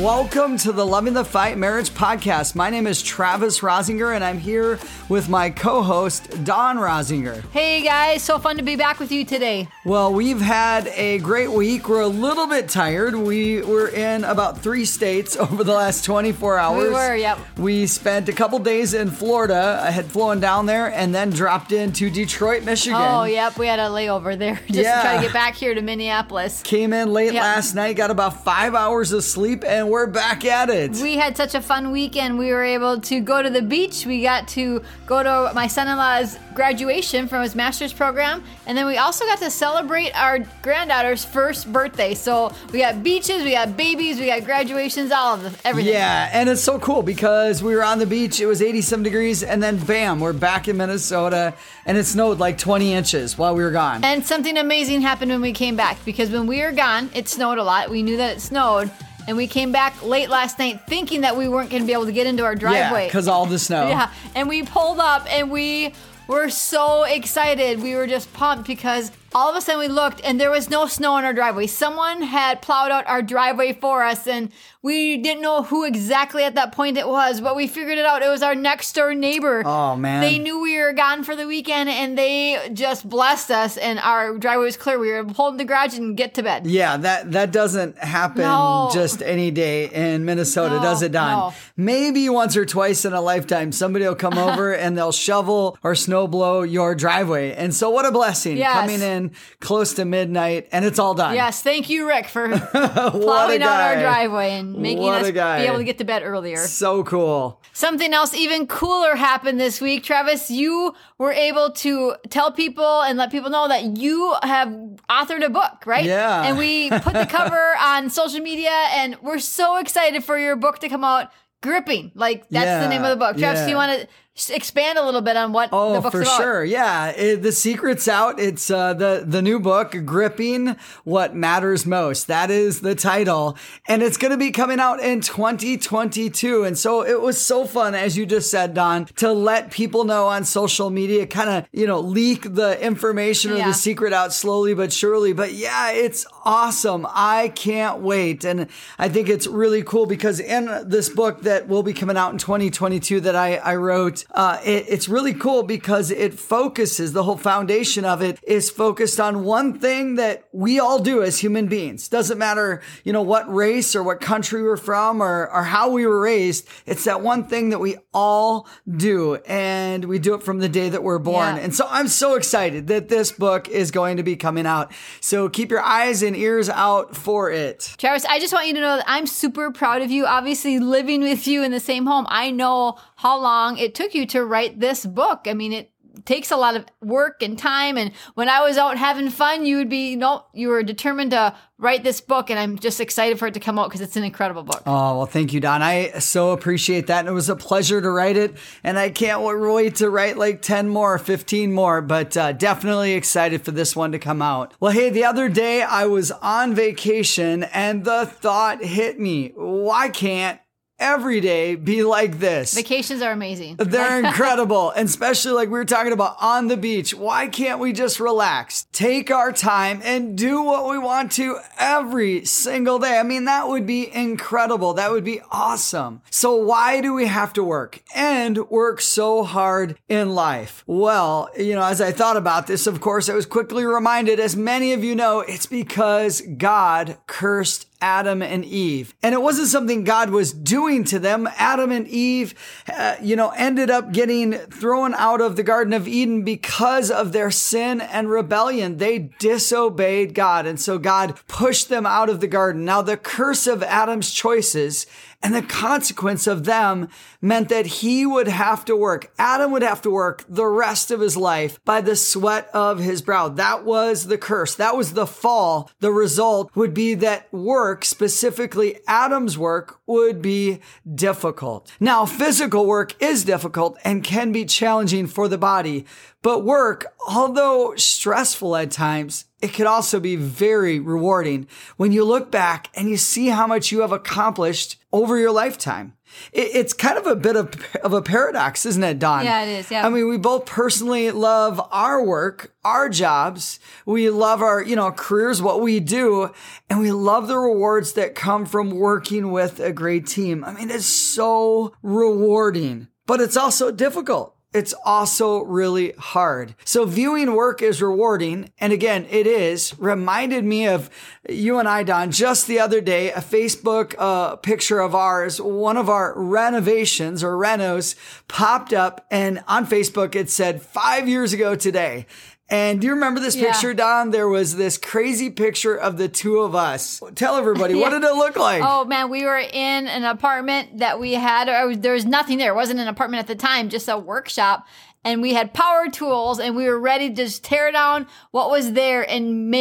Welcome to the Loving the Fight Marriage Podcast. My name is Travis Rosinger, and I'm here with my co-host, Don Rosinger. Hey guys, so fun to be back with you today. Well, we've had a great week. We're a little bit tired. We were in about 3 states over the last 24 hours. We were, yep. We spent a couple days in Florida. I had flown down there and then dropped into Detroit, Michigan. Oh, yep. We had a layover there to try to get back here to Minneapolis. Came in late last night, got about 5 hours of sleep, and we're back at it. We had such a fun weekend. We were able to go to the beach. We got to go to my son-in-law's graduation from his master's program. And then we also got to celebrate our granddaughter's first birthday. So we got beaches, we got babies, we got graduations, all of everything. Yeah, and it's so cool because we were on the beach. It was 87 degrees. And then bam, we're back in Minnesota. And it snowed like 20 inches while we were gone. And something amazing happened when we came back, because when we were gone, it snowed a lot. We knew that it snowed. And we came back late last night thinking that we weren't going to be able to get into our driveway. Yeah, because all the snow. Yeah, and we pulled up and we were so excited. We were just pumped because all of a sudden we looked and there was no snow in our driveway. Someone had plowed out our driveway for us, and we didn't know who exactly at that point it was, but we figured it out. It was our next door neighbor. Oh, man. They knew we were gone for the weekend and they just blessed us, and our driveway was clear. We were able to hold the garage and get to bed. Yeah, that doesn't happen just any day in Minnesota, does it, Don? No. Maybe once or twice in a lifetime, somebody will come over and they'll shovel or snow blow your driveway. And so what a blessing coming in close to midnight, and it's all done. Yes, thank you, Rick, for plowing out our driveway and making us be able to get to bed earlier. So cool. Something else even cooler happened this week. Travis, you were able to tell people and let people know that you have authored a book, right? Yeah. And we put the cover on social media, and we're so excited for your book to come out. Gripping, like that's the name of the book. Travis, do you want to expand a little bit on what the book's about? Oh, for sure. Yeah. The secret's out. It's the new book, Gripping What Matters Most. That is the title. And it's going to be coming out in 2022. And so it was so fun, as you just said, Don, to let people know on social media, kind of, leak the information or the secret out slowly but surely. But yeah, it's awesome. I can't wait. And I think it's really cool because in this book that will be coming out in 2022 that I wrote, it's really cool because it focuses, the whole foundation of it is focused on one thing that we all do as human beings. Doesn't matter, what race or what country we're from or how we were raised. It's that one thing that we all do. And we do it from the day that we're born. Yeah. And so I'm so excited that this book is going to be coming out. So keep your eyes and ears out for it. Travis, I just want you to know that I'm super proud of you. Obviously, living with you in the same home, I know how long it took you to write this book. I mean, it takes a lot of work and time. And when I was out having fun, you would be, you were determined to write this book, and I'm just excited for it to come out because it's an incredible book. Oh, well, thank you, Don. I so appreciate that. And it was a pleasure to write it. And I can't wait to write like 10 more, 15 more, but definitely excited for this one to come out. Well, hey, the other day I was on vacation and the thought hit me, why can't every day be like this? Vacations are amazing. They're incredible. And especially like we were talking about on the beach. Why can't we just relax, take our time, and do what we want to every single day? I mean, that would be incredible. That would be awesome. So why do we have to work and work so hard in life? Well, as I thought about this, of course, I was quickly reminded, as many of you know, it's because God cursed Adam and Eve. And it wasn't something God was doing to them. Adam and Eve, ended up getting thrown out of the Garden of Eden because of their sin and rebellion. They disobeyed God. And so God pushed them out of the garden. Now, the curse of Adam's choices and the consequence of them meant that he would have to work. Adam would have to work the rest of his life by the sweat of his brow. That was the curse. That was the fall. The result would be that work, specifically Adam's work, would be difficult. Now, physical work is difficult and can be challenging for the body, but work, although stressful at times, it could also be very rewarding when you look back and you see how much you have accomplished over your lifetime. It's kind of a bit of a paradox, isn't it, Don? Yeah, it is. Yeah. I mean, we both personally love our work, our jobs. We love our, careers, what we do, and we love the rewards that come from working with a great team. I mean, it's so rewarding, but it's also difficult. It's also really hard. So viewing work as rewarding, and again, it is, reminded me of you and I, Don, just the other day, a Facebook picture of ours, one of our renovations or renos popped up, and on Facebook it said 5 years ago today. And do you remember this picture, Don? There was this crazy picture of the two of us. Tell everybody, what did it look like? Oh, man, we were in an apartment that we had. There was nothing there. It wasn't an apartment at the time, just a workshop. And we had power tools, and we were ready to just tear down what was there and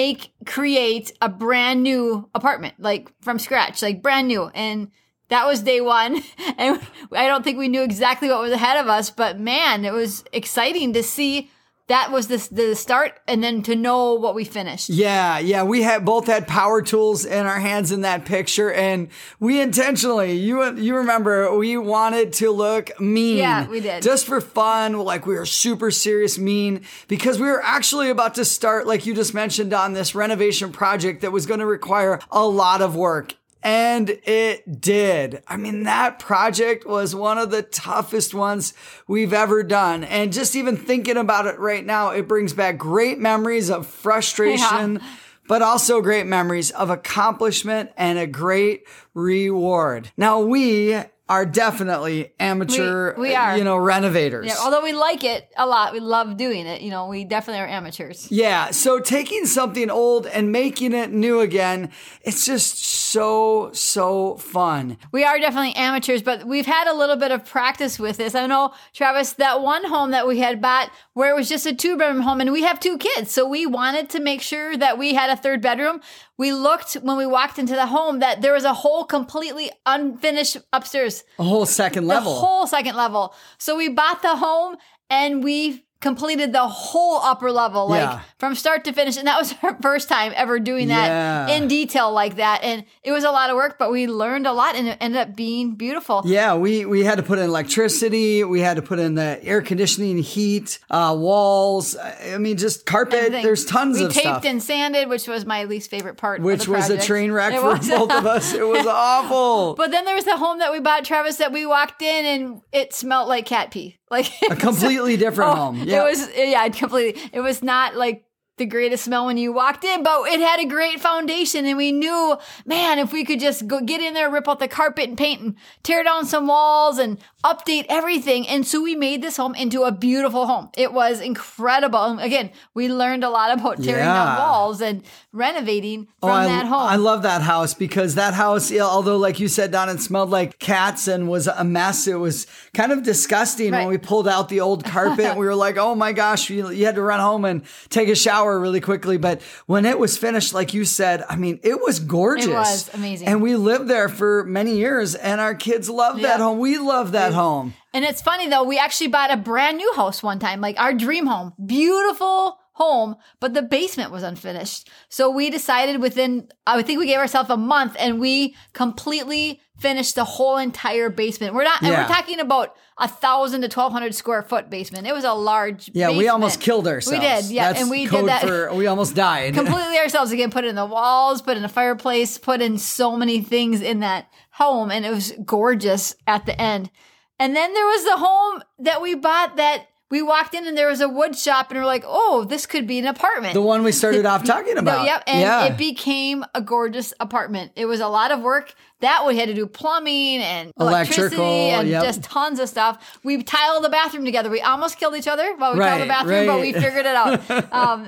create a brand new apartment, like from scratch, like brand new. And that was day one. And I don't think we knew exactly what was ahead of us, but man, it was exciting to see. That was the start, and then to know what we finished. Yeah. We both had power tools in our hands in that picture, and we intentionally, you remember, we wanted to look mean. Yeah, we did. Just for fun, like we were super serious mean, because we were actually about to start, like you just mentioned, on this renovation project that was going to require a lot of work. And it did. I mean, that project was one of the toughest ones we've ever done. And just even thinking about it right now, it brings back great memories of frustration, but also great memories of accomplishment and a great reward. Now, we are definitely amateur, renovators. Yeah, although we like it a lot. We love doing it. We definitely are amateurs. Yeah. So taking something old and making it new again, it's just so fun. We are definitely amateurs, but we've had a little bit of practice with this. I know, Travis, that one home that we had bought where it was just a 2-bedroom home, and we have 2 kids. So we wanted to make sure that we had a 3rd bedroom. We looked when we walked into the home that there was a whole completely unfinished upstairs. A whole second level. A whole second level. So we bought the home and we completed the whole upper level, from start to finish. And that was our first time ever doing that in detail like that. And it was a lot of work, but we learned a lot, and it ended up being beautiful. Yeah, we had to put in electricity. We had to put in the air conditioning, heat, walls. I mean, just carpet. Everything. There's tons of stuff. We taped and sanded, which was my least favorite part. Which was a train wreck for both of us. It was awful. But then there was the home that we bought, Travis, that we walked in and it smelled like cat pee. Like a completely different home. Yeah. It was, completely. It was not like the greatest smell when you walked in, but it had a great foundation. And we knew, man, if we could just go get in there, rip out the carpet and paint and tear down some walls and update everything. And so we made this home into a beautiful home. It was incredible. And again, we learned a lot about tearing down walls and renovating from that home. I love that house, because that house, although like you said, Don, it smelled like cats and was a mess. It was kind of disgusting when we pulled out the old carpet. We were like, oh my gosh, you had to run home and take a shower really quickly. But when it was finished, like you said, I mean, it was gorgeous. It was amazing. And we lived there for many years, and our kids loved that home. We loved that home. And it's funny though, we actually bought a brand new house one time, like our dream home, beautiful home, but the basement was unfinished. So we decided within, I think we gave ourselves a month, and we completely finished the whole entire basement. We're not, and we're talking about 1,000 to 1,200 square foot basement. It was a large basement. We almost killed ourselves. We did. Yeah. That's, and we did that. We almost died. Completely ourselves again, put in the walls, put in a fireplace, put in so many things in that home. And it was gorgeous at the end. And then there was the home that we bought that we walked in and there was a wood shop, and we're like, oh, this could be an apartment. The one we started off talking about. It became a gorgeous apartment. It was a lot of work. That we had to do plumbing and electricity and just tons of stuff. We tiled the bathroom together. We almost killed each other while we tiled the bathroom, but we figured it out.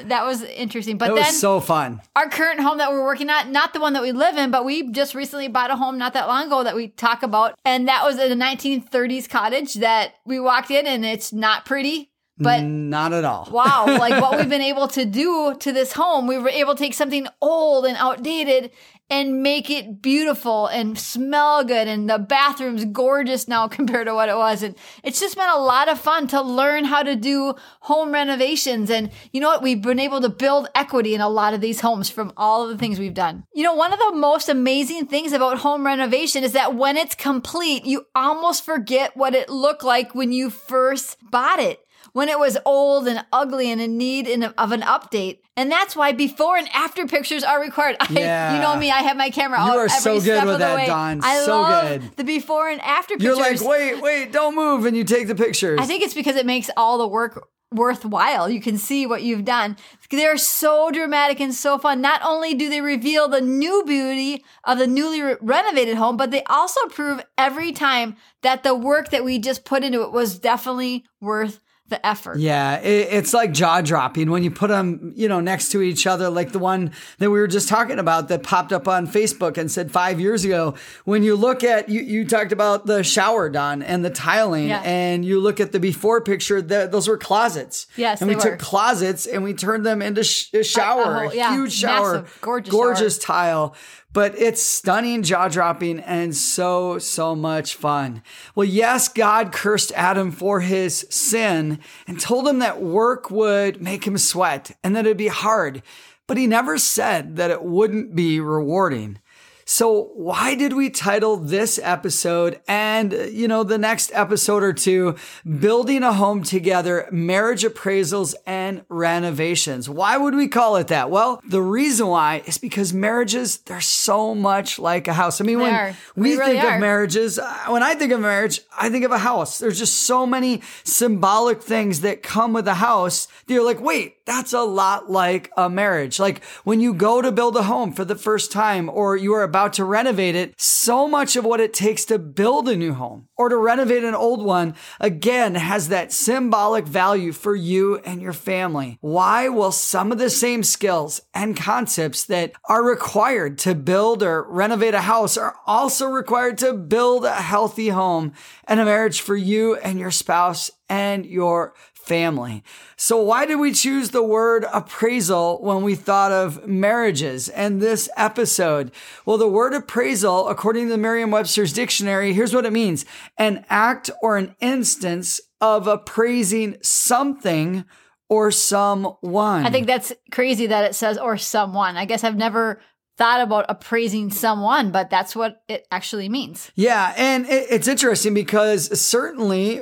That was interesting. But that was so fun. Our current home that we're working at, not the one that we live in, but we just recently bought a home not that long ago that we talk about. And that was a 1930s cottage that we walked in, and it's not pretty. But not at all. Wow. Like what we've been able to do to this home, we were able to take something old and outdated and make it beautiful and smell good. And the bathroom's gorgeous now compared to what it was. And it's just been a lot of fun to learn how to do home renovations. And you know what? We've been able to build equity in a lot of these homes from all of the things we've done. You know, one of the most amazing things about home renovation is that when it's complete, you almost forget what it looked like when you first bought it, when it was old and ugly and in need of an update. And that's why before and after pictures are required. Yeah. You know me, I have my camera all every step of the way. You are so good with that, Don. I love the before and after pictures. You're like, wait, don't move. And you take the pictures. I think it's because it makes all the work worthwhile. You can see what you've done. They're so dramatic and so fun. Not only do they reveal the new beauty of the newly renovated home, but they also prove every time that the work that we just put into it was definitely worth the effort. Yeah, it's like jaw dropping when you put them, next to each other, like the one that we were just talking about that popped up on Facebook and said 5 years ago. When you look at, you talked about the shower, Don, and the tiling, yeah, and you look at the before picture, those were closets. Yes, and we took closets and we turned them into a shower, a huge shower, massive, gorgeous shower. Tile. But it's stunning, jaw-dropping, and so, so much fun. Well, yes, God cursed Adam for his sin and told him that work would make him sweat and that it'd be hard, but he never said that it wouldn't be rewarding. So why did we title this episode and, the next episode or two, Building a Home Together, Marriage Appraisals and Renovations? Why would we call it that? Well, the reason why is because marriages, they're so much like a house. I mean, when we think of marriages, when I think of marriage, I think of a house. There's just so many symbolic things that come with a house that you're like, wait, that's a lot like a marriage. Like when you go to build a home for the first time or you are about to renovate it, so much of what it takes to build a new home or to renovate an old one, again, has that symbolic value for you and your family. Why will some of the same skills and concepts that are required to build or renovate a house are also required to build a healthy home and a marriage for you and your spouse and your family? So why did we choose the word appraisal when we thought of marriages and this episode? Well, the word appraisal, according to the Merriam-Webster's dictionary, here's what it means: an act or an instance of appraising something or someone. I think that's crazy that it says or someone. I guess I've never thought about appraising someone, but that's what it actually means. Yeah. And it's interesting because certainly,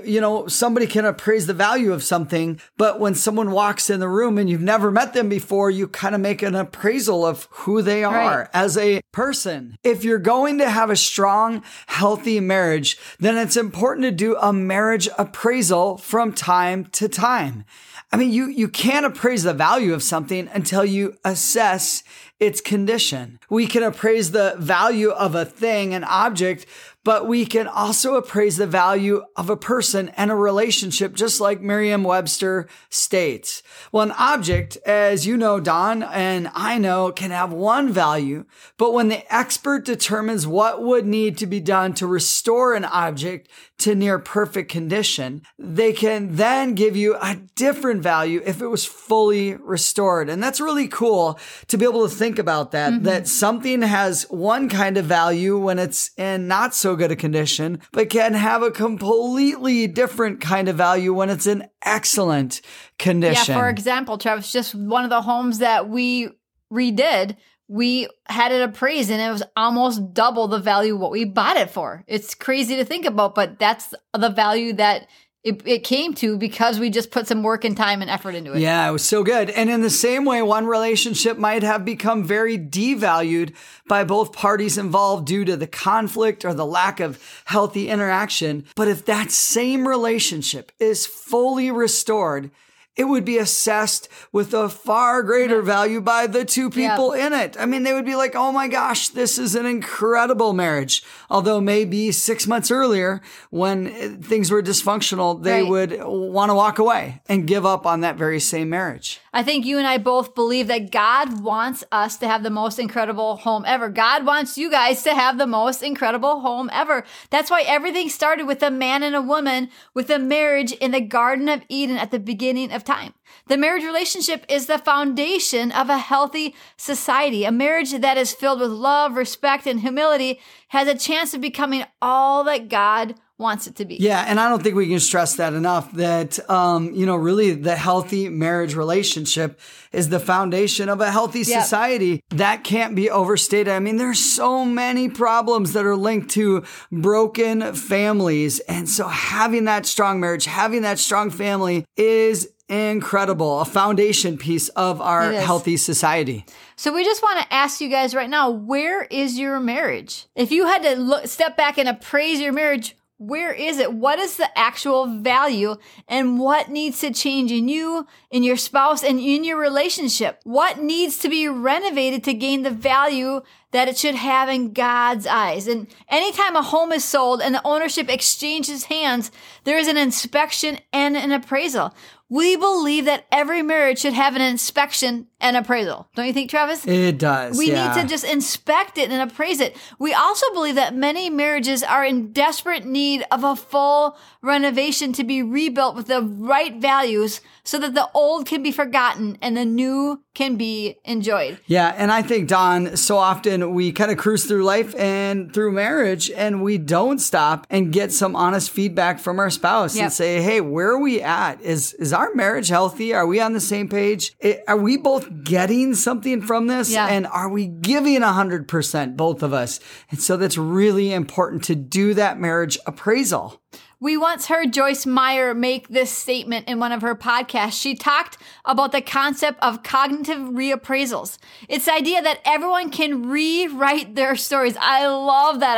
somebody can appraise the value of something, but when someone walks in the room and you've never met them before, you kind of make an appraisal of who they are as a person. If you're going to have a strong, healthy marriage, then it's important to do a marriage appraisal from time to time. I mean, you can't appraise the value of something until you assess its condition. We can appraise the value of a thing, an object, but we can also appraise the value of a person and a relationship, just like Merriam-Webster states. Well, an object, as you know, Don, and I know, can have one value, but when the expert determines what would need to be done to restore an object to near perfect condition, they can then give you a different value if it was fully restored. And that's really cool to be able to think about that, that something has one kind of value when it's in not so good a condition, but can have a completely different kind of value when it's in excellent condition. Yeah, for example, Travis, just one of the homes that we redid, we had it appraised and it was almost double the value of what we bought it for. It's crazy to think about, but that's the value that it came to because we just put some work and time and effort into it. Yeah, it was so good. And in the same way, one relationship might have become very devalued by both parties involved due to the conflict or the lack of healthy interaction. But if that same relationship is fully restored, it would be assessed with a far greater value by the two people in it. I mean, they would be like, oh my gosh, this is an incredible marriage. Although maybe 6 months earlier when things were dysfunctional, they would want to walk away and give up on that very same marriage. I think you and I both believe that God wants us to have the most incredible home ever. God wants you guys to have the most incredible home ever. That's why everything started with a man and a woman, with a marriage in the Garden of Eden at the beginning of time. The marriage relationship is the foundation of a healthy society. A marriage that is filled with love, respect, and humility has a chance of becoming all that God wants it to be. Yeah, and I don't think we can stress that enough, that, really the healthy marriage relationship is the foundation of a healthy society. That can't be overstated. I mean, there's so many problems that are linked to broken families. And so having that strong marriage, having that strong family is incredible, a foundation piece of our healthy society. So we just want to ask you guys right now, where is your marriage? If you had to step back and appraise your marriage, where is it? What is the actual value and what needs to change in you, in your spouse, and in your relationship? What needs to be renovated to gain the value that it should have in God's eyes? And anytime a home is sold and the ownership exchanges hands, there is an inspection and an appraisal. We believe that every marriage should have an inspection and appraisal. Don't you think, Travis? It does. We need to just inspect it and appraise it. We also believe that many marriages are in desperate need of a full renovation to be rebuilt with the right values so that the old can be forgotten and the new can be enjoyed. Yeah. And I think, Don, so often we kind of cruise through life and through marriage and we don't stop and get some honest feedback from our spouse and say, hey, where are we at? Is our marriage healthy? Are we on the same page? Are we both getting something from this? Yeah. And are we giving 100%, both of us? And so that's really important to do that marriage appraisal. We once heard Joyce Meyer make this statement in one of her podcasts. She talked about the concept of cognitive reappraisals. It's the idea that everyone can rewrite their stories. I love that.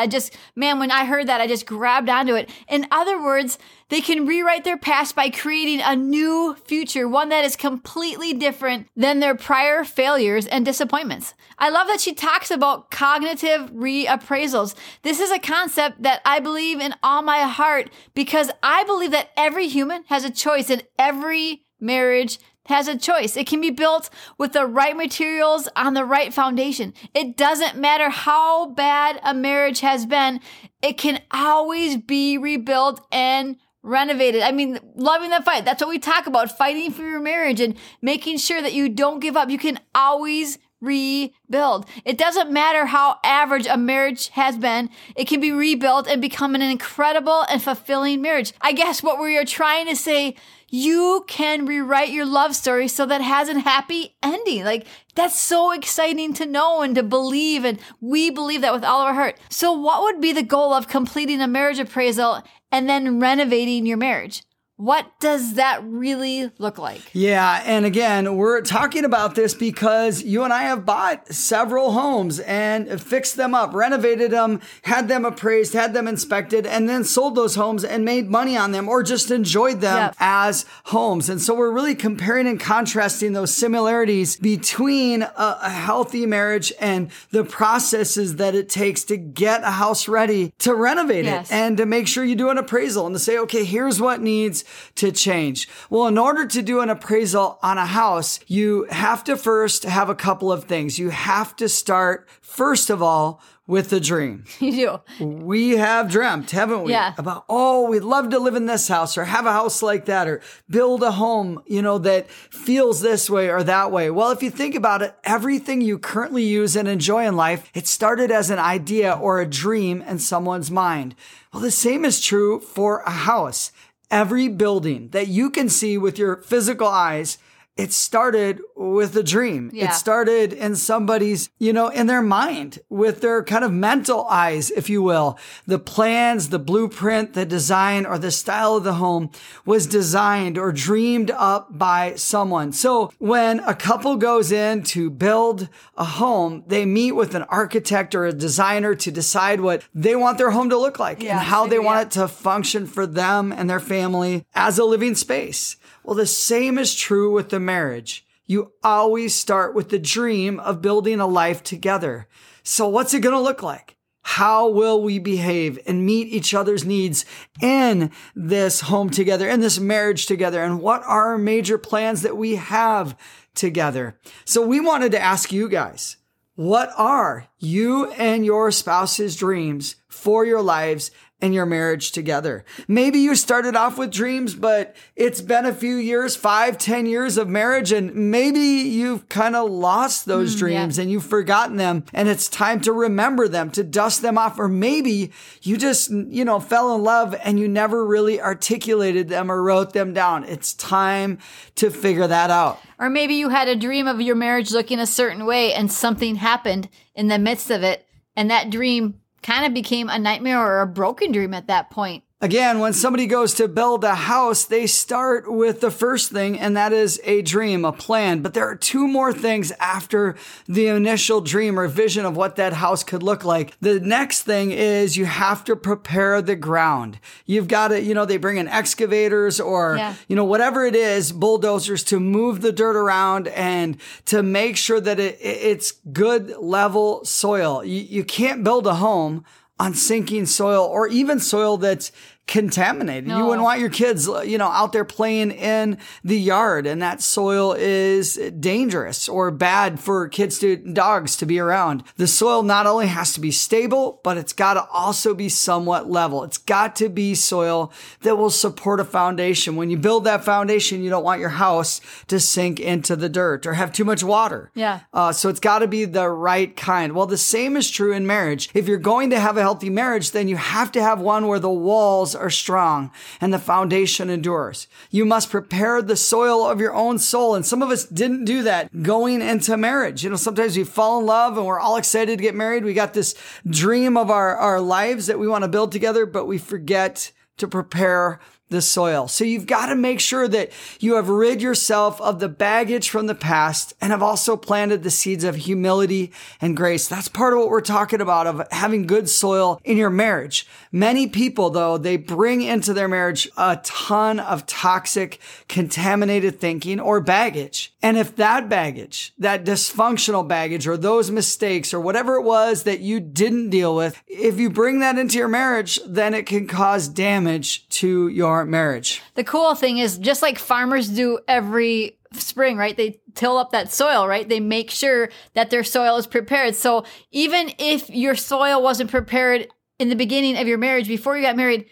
When I heard that, I just grabbed onto it. In other words, they can rewrite their past by creating a new future, one that is completely different than their prior failures and disappointments. I love that she talks about cognitive reappraisals. This is a concept that I believe in all my heart because I believe that every human has a choice in every marriage has a choice. It can be built with the right materials on the right foundation. It doesn't matter how bad a marriage has been. It can always be rebuilt and renovated. I mean, loving the fight. That's what we talk about, fighting for your marriage and making sure that you don't give up. You can always rebuild. It doesn't matter how average a marriage has been. It can be rebuilt and become an incredible and fulfilling marriage. I guess what we are trying to say, you can rewrite your love story so that it has a happy ending. Like, that's so exciting to know and to believe. And we believe that with all of our heart. So what would be the goal of completing a marriage appraisal and then renovating your marriage? What does that really look like? Yeah. And again, we're talking about this because you and I have bought several homes and fixed them up, renovated them, had them appraised, had them inspected, and then sold those homes and made money on them or just enjoyed them as homes. And so we're really comparing and contrasting those similarities between a healthy marriage and the processes that it takes to get a house ready to renovate it and to make sure you do an appraisal and to say, okay, here's what needs to change. Well, in order to do an appraisal on a house, you have to first have a couple of things. You have to start, first of all, with a dream. You do. We have dreamt, haven't we? Yeah. About, we'd love to live in this house or have a house like that or build a home, that feels this way or that way. Well, if you think about it, everything you currently use and enjoy in life, it started as an idea or a dream in someone's mind. Well, the same is true for a house. Every building that you can see with your physical eyes it started with a dream. Yeah. It started in somebody's, in their mind, with their kind of mental eyes, if you will. The plans, the blueprint, the design, or the style of the home was designed or dreamed up by someone. So when a couple goes in to build a home, they meet with an architect or a designer to decide what they want their home to look like and how they want it to function for them and their family as a living space. Well, the same is true with the marriage. You always start with the dream of building a life together. So what's it going to look like? How will we behave and meet each other's needs in this home together, in this marriage together? And what are our major plans that we have together? So we wanted to ask you guys, what are you and your spouse's dreams for your lives and your marriage together? Maybe you started off with dreams, but it's been a few years, 5-10 years of marriage, and maybe you've kind of lost those dreams and you've forgotten them, and it's time to remember them, to dust them off. Or maybe you just, fell in love and you never really articulated them or wrote them down. It's time to figure that out. Or maybe you had a dream of your marriage looking a certain way and something happened in the midst of it, and that dream kind of became a nightmare or a broken dream at that point. Again, when somebody goes to build a house, they start with the first thing, and that is a dream, a plan. But there are two more things after the initial dream or vision of what that house could look like. The next thing is you have to prepare the ground. You've got to, they bring in excavators or, whatever it is, bulldozers to move the dirt around and to make sure that it's good level soil. You can't build a home on sinking soil or even soil that's contaminated. No. You wouldn't want your kids, out there playing in the yard, and that soil is dangerous or bad for dogs to be around. The soil not only has to be stable, but it's got to also be somewhat level. It's got to be soil that will support a foundation. When you build that foundation, you don't want your house to sink into the dirt or have too much water. Yeah. So it's got to be the right kind. Well, the same is true in marriage. If you're going to have a healthy marriage, then you have to have one where the walls are strong and the foundation endures. You must prepare the soil of your own soul. And some of us didn't do that going into marriage. Sometimes we fall in love and we're all excited to get married. We got this dream of our lives that we want to build together, but we forget to prepare the soil. So you've got to make sure that you have rid yourself of the baggage from the past and have also planted the seeds of humility and grace. That's part of what we're talking about, of having good soil in your marriage. Many people, though, they bring into their marriage a ton of toxic, contaminated thinking or baggage. And if that baggage, that dysfunctional baggage or those mistakes or whatever it was that you didn't deal with, if you bring that into your marriage, then it can cause damage to your marriage. The cool thing is, just like farmers do every spring, right? They till up that soil, right? They make sure that their soil is prepared. So even if your soil wasn't prepared in the beginning of your marriage, before you got married,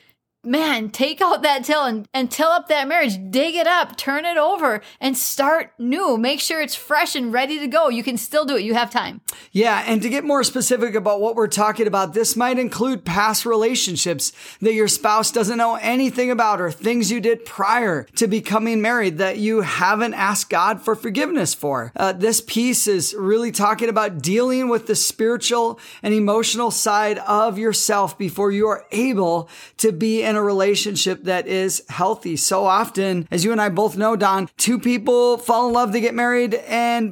man, take out that till and till up that marriage, dig it up, turn it over, and start new. Make sure it's fresh and ready to go. You can still do it. You have time. Yeah. And to get more specific about what we're talking about, this might include past relationships that your spouse doesn't know anything about, or things you did prior to becoming married that you haven't asked God for forgiveness for. This piece is really talking about dealing with the spiritual and emotional side of yourself before you are able to be in a relationship that is healthy. So often, as you and I both know, Don, two people fall in love, they get married,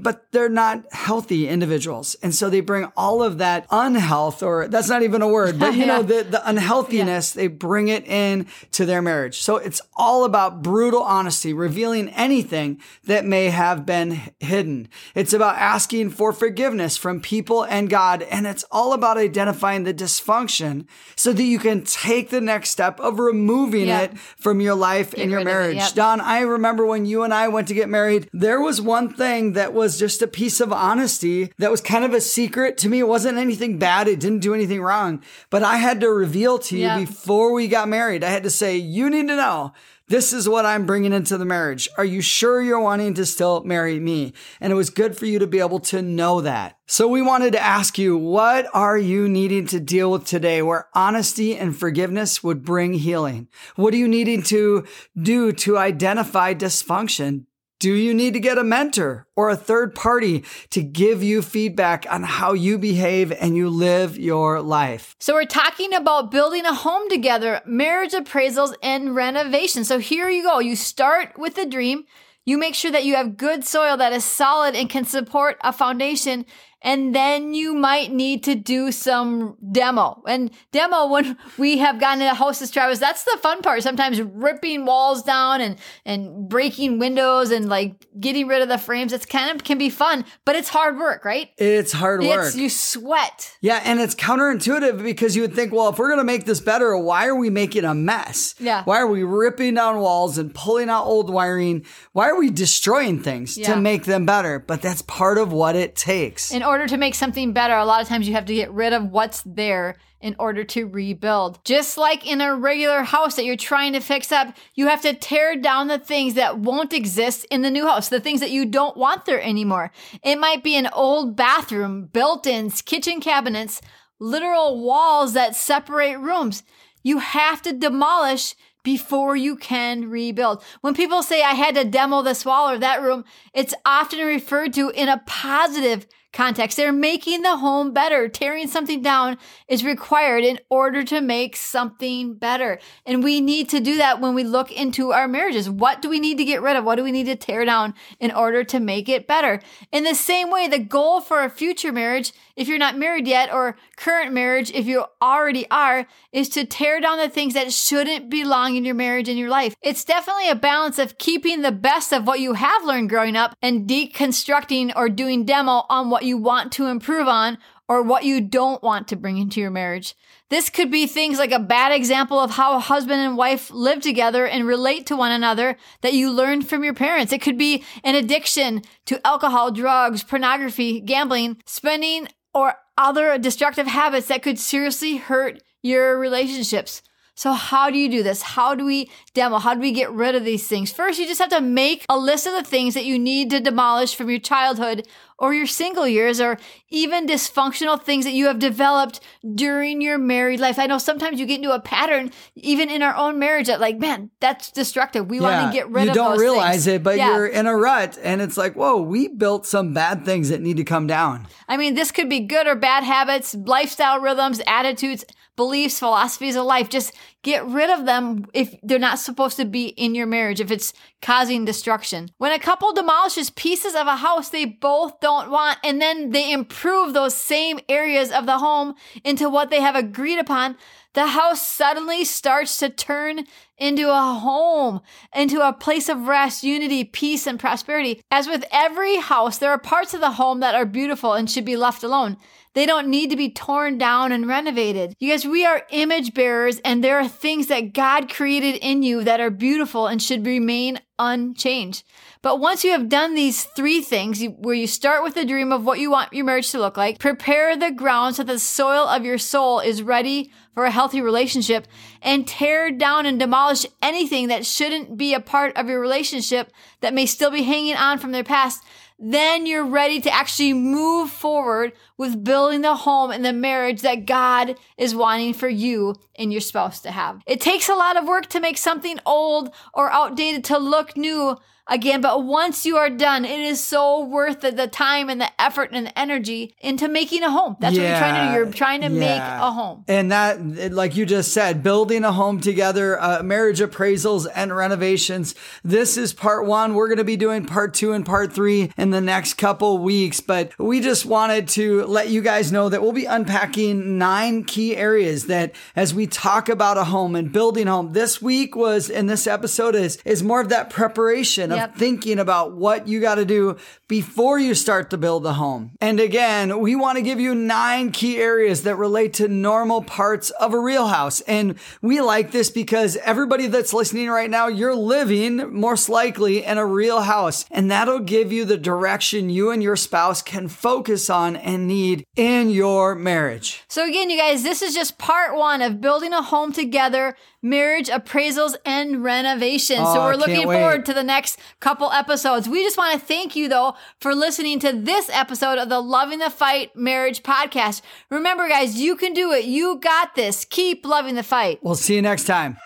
but they're not healthy individuals. And so they bring all of that unhealth, or that's not even a word, but the unhealthiness, they bring it in to their marriage. So it's all about brutal honesty, revealing anything that may have been hidden. It's about asking for forgiveness from people and God. And it's all about identifying the dysfunction so that you can take the next step of removing it from your life and your marriage. Don, I remember when you and I went to get married, there was one thing that was just a piece of honesty that was kind of a secret to me. It wasn't anything bad. It didn't do anything wrong. But I had to reveal to you before we got married. I had to say, you need to know, this is what I'm bringing into the marriage. Are you sure you're wanting to still marry me? And it was good for you to be able to know that. So we wanted to ask you, what are you needing to deal with today where honesty and forgiveness would bring healing? What are you needing to do to identify dysfunction? Do you need to get a mentor or a third party to give you feedback on how you behave and you live your life? So we're talking about building a home together, marriage appraisals, and renovation. So here you go. You start with a dream. You make sure that you have good soil that is solid and can support a foundation, and then you might need to do some demo. And demo, when we have gotten a house as Travis, that's the fun part. Sometimes ripping walls down and breaking windows and like getting rid of the frames. It's kind of can be fun, but it's hard work, right? It's hard work. You sweat. Yeah, and it's counterintuitive because you would think, well, if we're going to make this better, why are we making a mess? Yeah. Why are we ripping down walls and pulling out old wiring? Why are we destroying things to make them better? But that's part of what it takes. In order to make something better, a lot of times you have to get rid of what's there in order to rebuild. Just like in a regular house that you're trying to fix up, you have to tear down the things that won't exist in the new house, the things that you don't want there anymore. It might be an old bathroom, built-ins, kitchen cabinets, literal walls that separate rooms. You have to demolish before you can rebuild. When people say, I had to demo this wall or that room, it's often referred to in a positive context. They're making the home better. Tearing something down is required in order to make something better. And we need to do that when we look into our marriages. What do we need to get rid of? What do we need to tear down in order to make it better? In the same way, the goal for a future marriage, if you're not married yet, or current marriage, if you already are, is to tear down the things that shouldn't belong in your marriage and your life. It's definitely a balance of keeping the best of what you have learned growing up and deconstructing or doing demo on what you want to improve on or what you don't want to bring into your marriage. This could be things like a bad example of how a husband and wife live together and relate to one another that you learned from your parents. It could be an addiction to alcohol, drugs, pornography, gambling, spending, or other destructive habits that could seriously hurt your relationships. So how do you do this? How do we demo? How do we get rid of these things? First, you just have to make a list of the things that you need to demolish from your childhood or your single years, or even dysfunctional things that you have developed during your married life. I know sometimes you get into a pattern, even in our own marriage, that like, man, that's destructive. We want to get rid of those things. You don't realize it, but you're in a rut, and it's like, whoa, we built some bad things that need to come down. I mean, this could be good or bad habits, lifestyle rhythms, attitudes, beliefs, philosophies of life. Just get rid of them if they're not supposed to be in your marriage, if it's causing destruction. When a couple demolishes pieces of a house they both don't want, and then they improve those same areas of the home into what they have agreed upon, the house suddenly starts to turn into a home, into a place of rest, unity, peace, and prosperity. As with every house, there are parts of the home that are beautiful and should be left alone. They don't need to be torn down and renovated. You guys, we are image bearers, and there are things that God created in you that are beautiful and should remain unchanged. But once you have done these three things, where you start with the dream of what you want your marriage to look like, prepare the ground so the soil of your soul is ready for a healthy relationship, and tear down and demolish anything that shouldn't be a part of your relationship that may still be hanging on from their past, then you're ready to actually move forward with building the home and the marriage that God is wanting for you and your spouse to have. It takes a lot of work to make something old or outdated to look new again, but once you are done, it is so worth it, the time and the effort and the energy into making a home. That's what you're trying to do. You're trying to make a home. And that, like you just said, building a home together, marriage appraisals and renovations. This is part one. We're going to be doing part two and part three in the next couple weeks, but we just wanted to let you guys know that we'll be unpacking 9 key areas that as we talk about a home and building home, this week was, and this episode is more of that preparation of thinking about what you got to do before you start to build the home. And again, we want to give you 9 key areas that relate to normal parts of a real house. And we like this because everybody that's listening right now, you're living most likely in a real house, and that'll give you the direction you and your spouse can focus on and need in your marriage. So again, you guys, this is just part one of building a home together, marriage appraisals and renovations. So we're looking forward to the next couple episodes. We just want to thank you though for listening to this episode of the Loving the Fight Marriage Podcast. Remember guys, you can do it. You got this. Keep loving the fight. We'll see you next time.